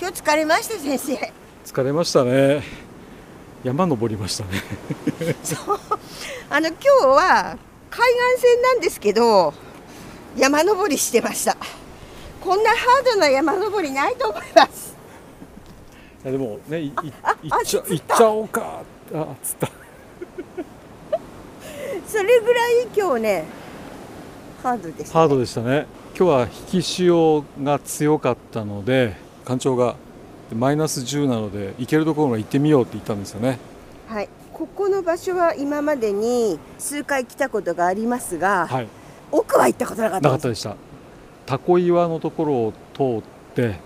今日疲れました、先生。疲れましたね。山登りましたね。そう。今日は海岸線なんですけど、山登りしてました。こんなハードな山登りないと思います。いやでもね、行っちゃおうか。あ、つった。それぐらい今日ね、ハードでしたね。ハードでしたね。今日は引き潮が強かったので、干潮がマイナス10なので行けるところまで行ってみようって言ったんですよね。はい。ここの場所は今までに数回来たことがありますが、はい、奥は行ったことなかったです。なかったでした。タコ岩のところを通って、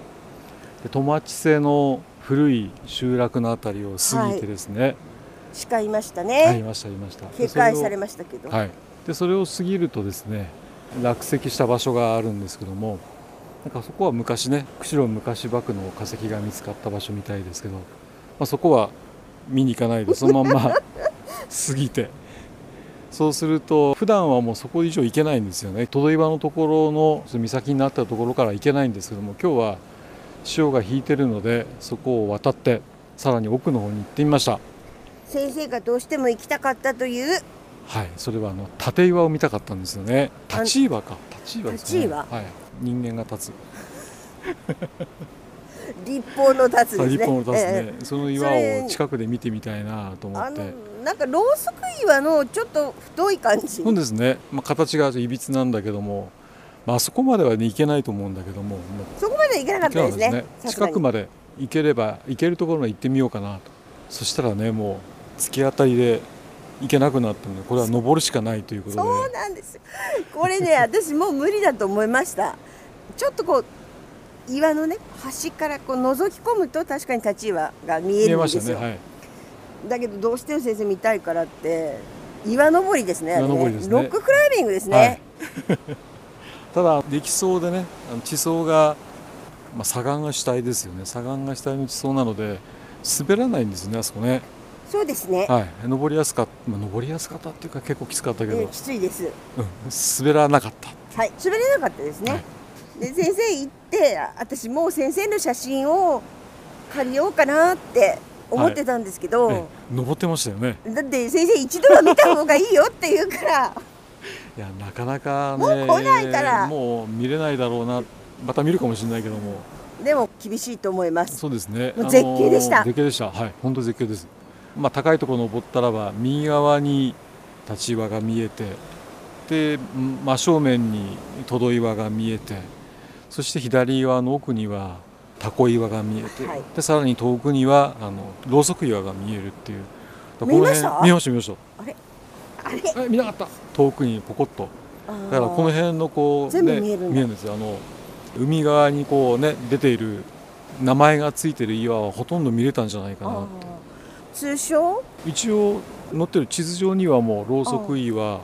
トマチセの古い集落のあたりを過ぎてですね。はい、鹿いましたね。はい、いました、いました。警戒されましたけど。はい。で、それを過ぎるとですね、落石した場所があるんですけども、なんかそこは昔ね、釧路昔幕の化石が見つかった場所みたいですけど、まあ、そこは見に行かないでそのまんま過ぎて、そうすると普段はもうそこ以上行けないんですよね。トド岩のところの岬になったところから行けないんですけども、今日は潮が引いてるのでそこを渡ってさらに奥の方に行ってみました。先生がどうしても行きたかったという、はい、それは立岩を見たかったんですよね。立岩か、立岩ですね。立岩、はい、人間が立つ立方の立つですね。立方の立つね。その岩を近くで見てみたいなと思って、なんかろうそく岩のちょっと太い感じ。そうですね、まあ、形がいびつなんだけども、まあそこまではね行けないと思うんだけども、そこまで行けなかったですね。近くまで行ければ行けるところまで行ってみようかなと。そしたらね、もう突き当たりで行けなくなったので、これは登るしかないということで。そうなんです。これね、私もう無理だと思いました。ちょっとこう岩のね端からこう覗き込むと確かに立ち岩が見えるんですよ。見えましたね、はい。だけどどうしても先生見たいからって岩登りですね。岩登りですね。ロッククライミングですね。はい、ただできそうでね、地層が、まあ、砂岩が主体ですよね。砂岩が主体の地層なので滑らないんですね、あそこね。そうですね、はい、登りやすかったっていうか結構きつかったけど、きついです、うん、滑らなかった。はい、滑れなかったですね、はい、で先生行って私もう先生の写真を借りようかなって思ってたんですけど、はい、登ってましたよね。だって先生一度は見た方がいいよって言うからいやなかなかねもう来ないからもう見れないだろうな。また見るかもしれないけども、でも厳しいと思います。そうですね、もう絶景でした、絶景でした、はい、本当絶景です。まあ、高いところ登ったらば右側に立岩が見えて、で真正面にトド岩が見えて、そして左岩の奥にはタコ岩が見えて、はい、でさらに遠くにはろうそく岩が見えるっていう。見ました見ました見ました。あれ見なかった。遠くにポコッとだからこの辺のこう、ね、全部見えるんですよ。海側にこう、ね、出ている名前がついている岩はほとんど見れたんじゃないかなって。通称一応載ってる地図上にはもうろうそく岩、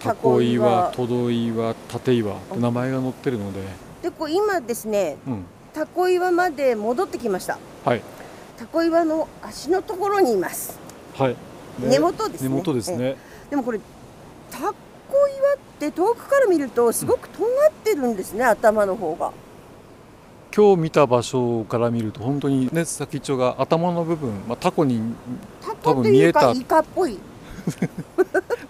タコ岩、トド岩、立岩って名前が載ってるので、でこう今ですね、うん、タコ岩まで戻ってきました、はい、タコ岩の足のところにいます、はい、根元ですね、根元ですね、でもこれタコ岩って遠くから見るとすごく尖ってるんですね、うん、頭の方が。今日見た場所から見ると本当にね先っちょが頭の部分、まあ、タコに多分見えた。タコというかイカっぽい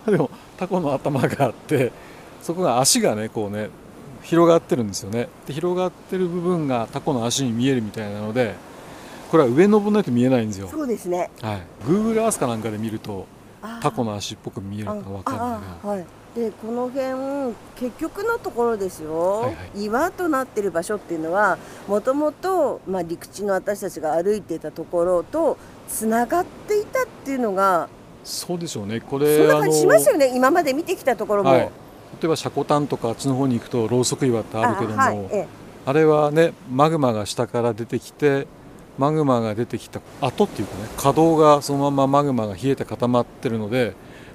でもタコの頭があって、そこが足がねこうね広がってるんですよね。で広がってる部分がタコの足に見えるみたいなので、これは上登らないと見えないんですよ。そうですね、はい、Google Earth かなんかで見るとタコの足っぽく見えるか分かんないが、はい、でこの辺結局のところですよ、はいはい、岩となっている場所っていうのはもともと陸地の私たちが歩いていたところとつながっていたっていうのが。そうでしょうね。これそんな感じしますよね、今まで見てきたところも、はい、例えばシャコタンとかあっちの方に行くとろうそく岩ってあるけども、 はい、あれはねマグマが下から出てきて、マグマが出てきた跡っていうかね、可動がそのままマグマが冷えて固まってるので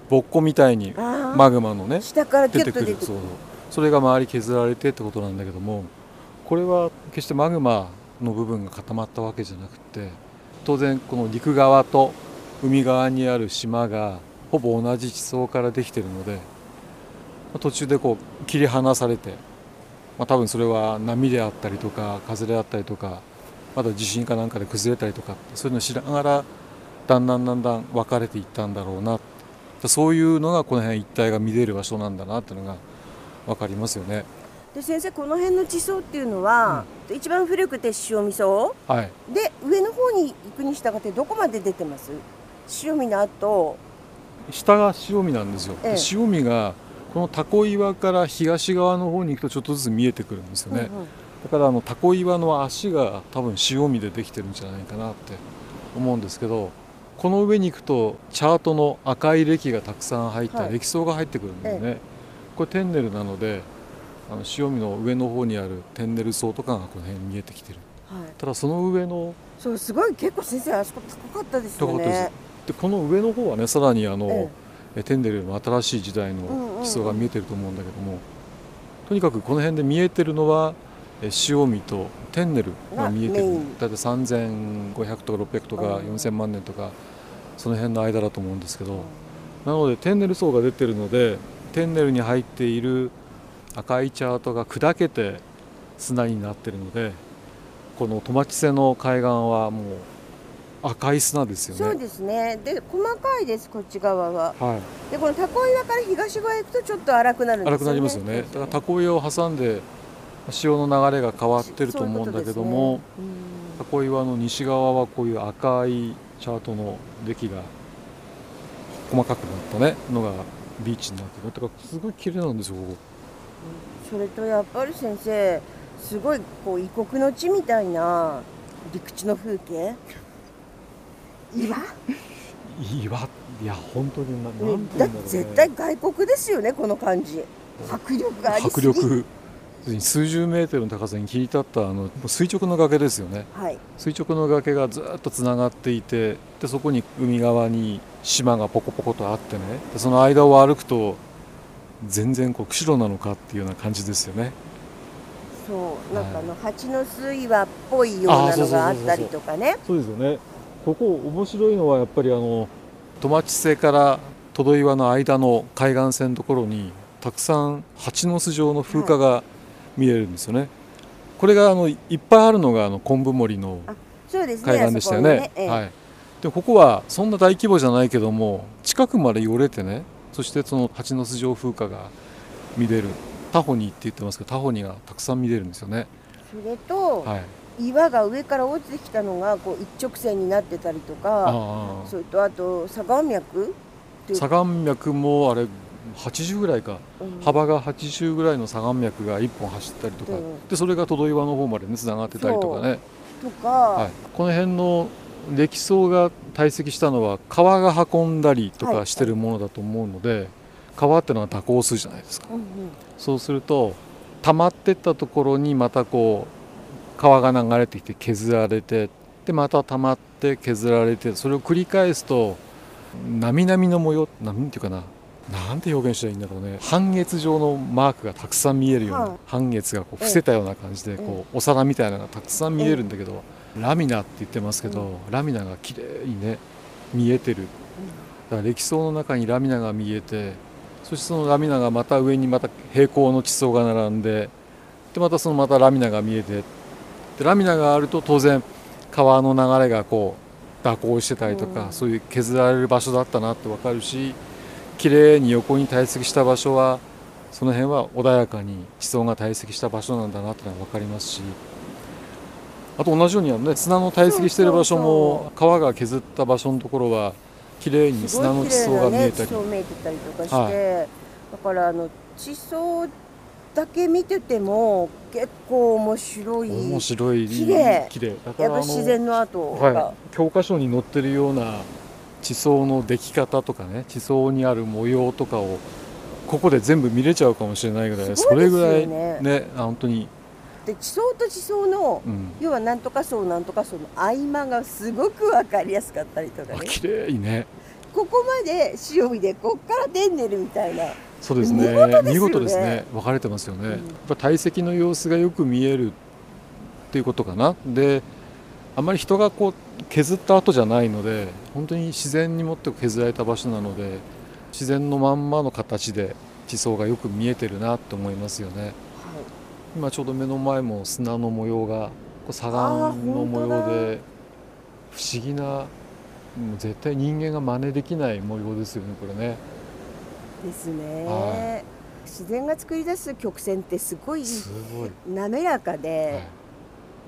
ボッコみたいにマグマのね下から出てくる。それが周り削られてってことなんだけども、これは決してマグマの部分が固まったわけじゃなくて、当然この陸側と海側にある島がほぼ同じ地層からできているので、途中でこう切り離されて、まあ、多分それは波であったりとか風であったりとかまだ地震かなんかで崩れたりとかそういうのを知らながらだんだん分かれていったんだろうな、そういうのがこの辺一帯が見れる場所なんだなっていうのが分かりますよね。で先生、この辺の地層っていうのは、一番古くて潮見層、はい、で上の方に行くに従ってどこまで出てます？潮見の後下が潮見なんですよ、ええ、潮見がこの凧岩から東側の方に行くとちょっとずつ見えてくるんですよね、うんうん、だから凧岩の足が多分潮見でできてるんじゃないかなって思うんですけど、この上に行くとチャートの赤い礫がたくさん入った、はい、礫層が入ってくるんだよね、ええ、これテンネルなので潮見の上の方にあるテンネル層とかがこの辺に見えてきてる、はい、ただその上のそうすごい結構先生あそこ高かったですよね。でこの上の方はねさらにテンネルの新しい時代の地層が見えてると思うんだけども、とにかくこの辺で見えてるのは潮見とテンネルが見えてる、だいたい3500とか600とか4000万年とかその辺の間だと思うんですけど、なのでテンネル層が出てるのでテンネルに入っている赤いチャートが砕けて砂になってるので、このトマチセの海岸はもう赤い砂ですよね。そうですね。で細かいですこっち側は。はい、でこのタコ岩から東側へ行くとちょっと荒くなるんですよね。荒くなりますよね。だからタコ岩を挟んで潮の流れが変わってると思うんだけども、タコ岩の西側はこういう赤いチャートの出来が細かくなったねのがビーチになってる。だからすごい綺麗なんですよここ。それとやっぱり先生すごいこう異国の地みたいな陸地の風景。岩いや本当になんていうんだろうね。絶対外国ですよねこの感じ。迫力がありすぎ。迫力数十メートルの高さに切り立った垂直の崖ですよね、はい、垂直の崖がずっとつながっていて、でそこに海側に島がポコポコとあってね、でその間を歩くと全然こう釧路なのかっていうような感じですよね。そうなんか蜂の巣岩っぽいようなのがあったりとかね。そうですよね。ここ面白いのはやっぱりトマチセからトド岩の間の海岸線のところにたくさん蜂の巣状の風化が見えるんですよね、はい、これがいっぱいあるのが昆布森の海岸でしたよね。はい、でここはそんな大規模じゃないけども近くまで寄れてね、そしてその蜂の巣状風化が見れるタホニーって言ってますけどタホニーがたくさん見れるんですよね。それと、はい、岩が上から落ちてきたのがこう一直線になってたりとか、それとあと砂岩脈もあれ80ぐらいか、うん、幅が80ぐらいの砂岩脈が1本走ったりとか、うん、でそれがトド岩の方までつながってたりとかねとか、はい、この辺の礫層が堆積したのは川が運んだりとかしてるものだと思うので、はい、川ってのは蛇行するじゃないですか、うんうん、そうすると溜まってったところにまたこう川が流れてきて削られて、でまた溜まって削られて、それを繰り返すと波々の模様、波っていうかな、なんて表現したらいいんだろうね、半月状のマークがたくさん見えるような、はい、半月がこう伏せたような感じでこうお皿みたいなのがたくさん見えるんだけど、ラミナって言ってますけど、ラミナがきれいにね見えてる。だから礫層の中にラミナが見えて、そしてそのラミナがまた上にまた平行の地層が並んで、でまたそのまたラミナが見えて、ラミナがあると当然川の流れがこう蛇行してたりとか、うん、そういう削られる場所だったなって分かるし、きれいに横に堆積した場所はその辺は穏やかに地層が堆積した場所なんだなってのは分かりますし、あと同じようにね砂の堆積してる場所も川が削った場所のところはきれいに砂の地層が見えたり、だから地層だけ見てても結構面白い綺麗、だからやっぱ自然の跡が、はい、教科書に載ってるような地層のでき方とかね、地層にある模様とかをここで全部見れちゃうかもしれないぐらい、それぐらいね本当に。で地層と地層の、うん、要はなんとか層なんとか層の合間がすごく分かりやすかったりとかね。綺麗にね。ここまで潮見でこっからテンネルみたいな。そうですね、見事ですね、分かれてますよね、うん、やっぱ堆積の様子がよく見えるっていうことかな。であんまり人がこう削った跡じゃないので本当に自然にもって削られた場所なので、自然のまんまの形で地層がよく見えてるなと思いますよね、はい、今ちょうど目の前も砂の模様が構砂岩の模様で不思議な、もう絶対人間が真似できない模様ですよね、これね。ですね、はい、自然が作り出す曲線ってすごい滑らかで、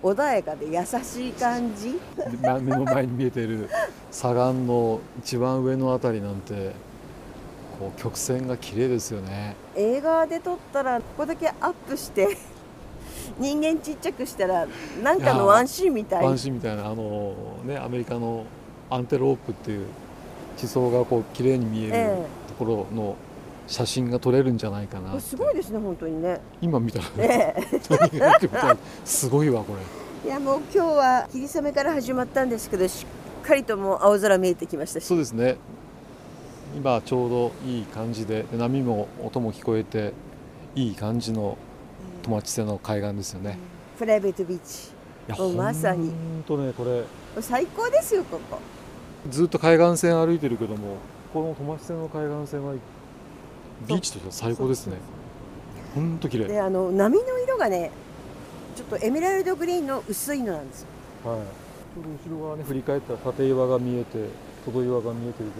はい、穏やかで優しい感じ。目の前に見えてる砂岩の一番上のあたりなんてこう曲線が綺麗ですよね。映画で撮ったらここだけアップして人間ちっちゃくしたらなんかのワンシーンみたいな。ワンシーンみたいな、ね、アメリカのアンテロープっていう地層がこう綺麗に見えるところの写真が撮れるんじゃないかな。すごいですね、本当にね。今見たら、ね、すごいわこれ。いやもう今日は霧雨から始まったんですけど、しっかりともう青空見えてきましたし。そうですね。今ちょうどいい感じで、波も音も聞こえていい感じの。トマチセの海岸ですよね。プライベートビーチ。もうまさに。本当ね、これ。最高ですよ、ここ。ずっと海岸線歩いてるけども、このトマチセの海岸線は。ビーチとしては最高ですね。本当綺麗。で、波の色がね。ちょっとエメラルドグリーンの薄いのなんですよ。はい。後ろ側ね、振り返ったら縦岩が見えて、外岩が見えてる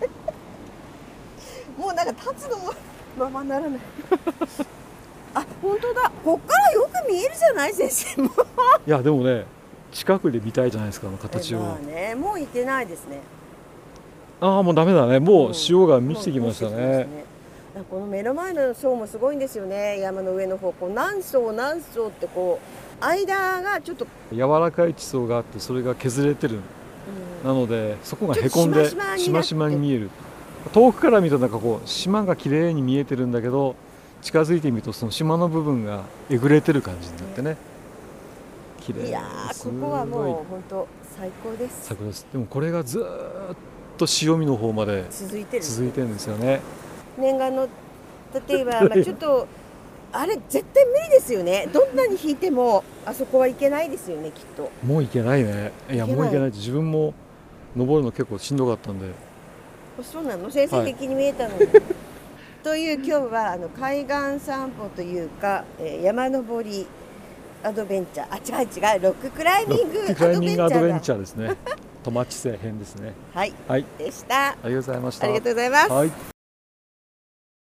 けど。もうなんか立つのもままならない。あ、本当だ。こっからよく見えるじゃない先生も。いやでもね、近くで見たいじゃないですか、あの形を。まあね、もう行けないですね。ああもうダメだね。もう潮が満ちてきましたね。この目の前の層もすごいんですよね。山の上の方、こう何層何層ってこう間がちょっと柔らかい地層があって、それが削れてる。なのでそこがへこんでしましまに見える。遠くから見たらなんかこう島が綺麗に見えてるんだけど。近づいてみるとその島の部分がえぐれてる感じになってね、綺麗。いやここはもう本当最高です。最高です。でもこれがずっと潮見の方まで続いてるんですよね。念願の例えば、まあ、ちょっとあれ絶対無理ですよね。どんなに引いてもあそこはいけないですよね、きっと。もういけないね。いやもういけないって、自分も登るの結構しんどかったんで。そうなの先生的に見えたのに、はいという今日は海岸散歩というか、山登りアドベンチャー、違うロッククライミングアドベンチャーですね。トマチセ編ですね。はい、はい、でした。ありがとうございました。ありがとうございます。はい。